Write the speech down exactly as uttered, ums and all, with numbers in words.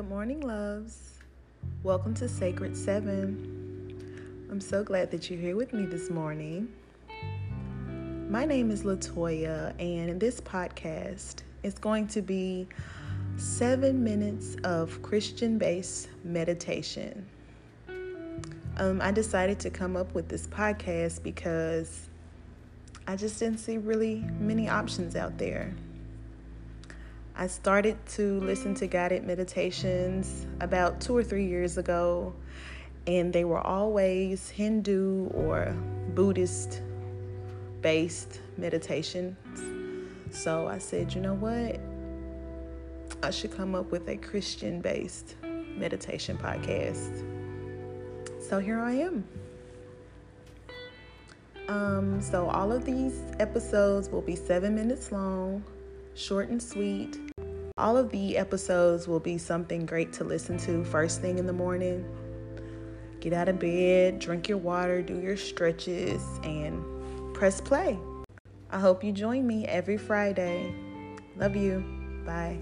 Good morning, loves. Welcome to Sacred Seven. I'm so glad that you're here with me this morning. My name is Latoya, and in this podcast, it's going to be seven minutes of Christian-based meditation. Um, I decided to come up with this podcast because I just didn't see really many options out there. I started to listen to guided meditations about two or three years ago, and they were always Hindu or Buddhist based meditations. So I said, you know what? I should come up with a Christian based meditation podcast. So here I am. Um, so all of these episodes will be seven minutes long, short and sweet. All of the episodes will be something great to listen to first thing in the morning. Get out of bed, drink your water, do your stretches, and press play. I hope you join me every Friday. Love you. Bye.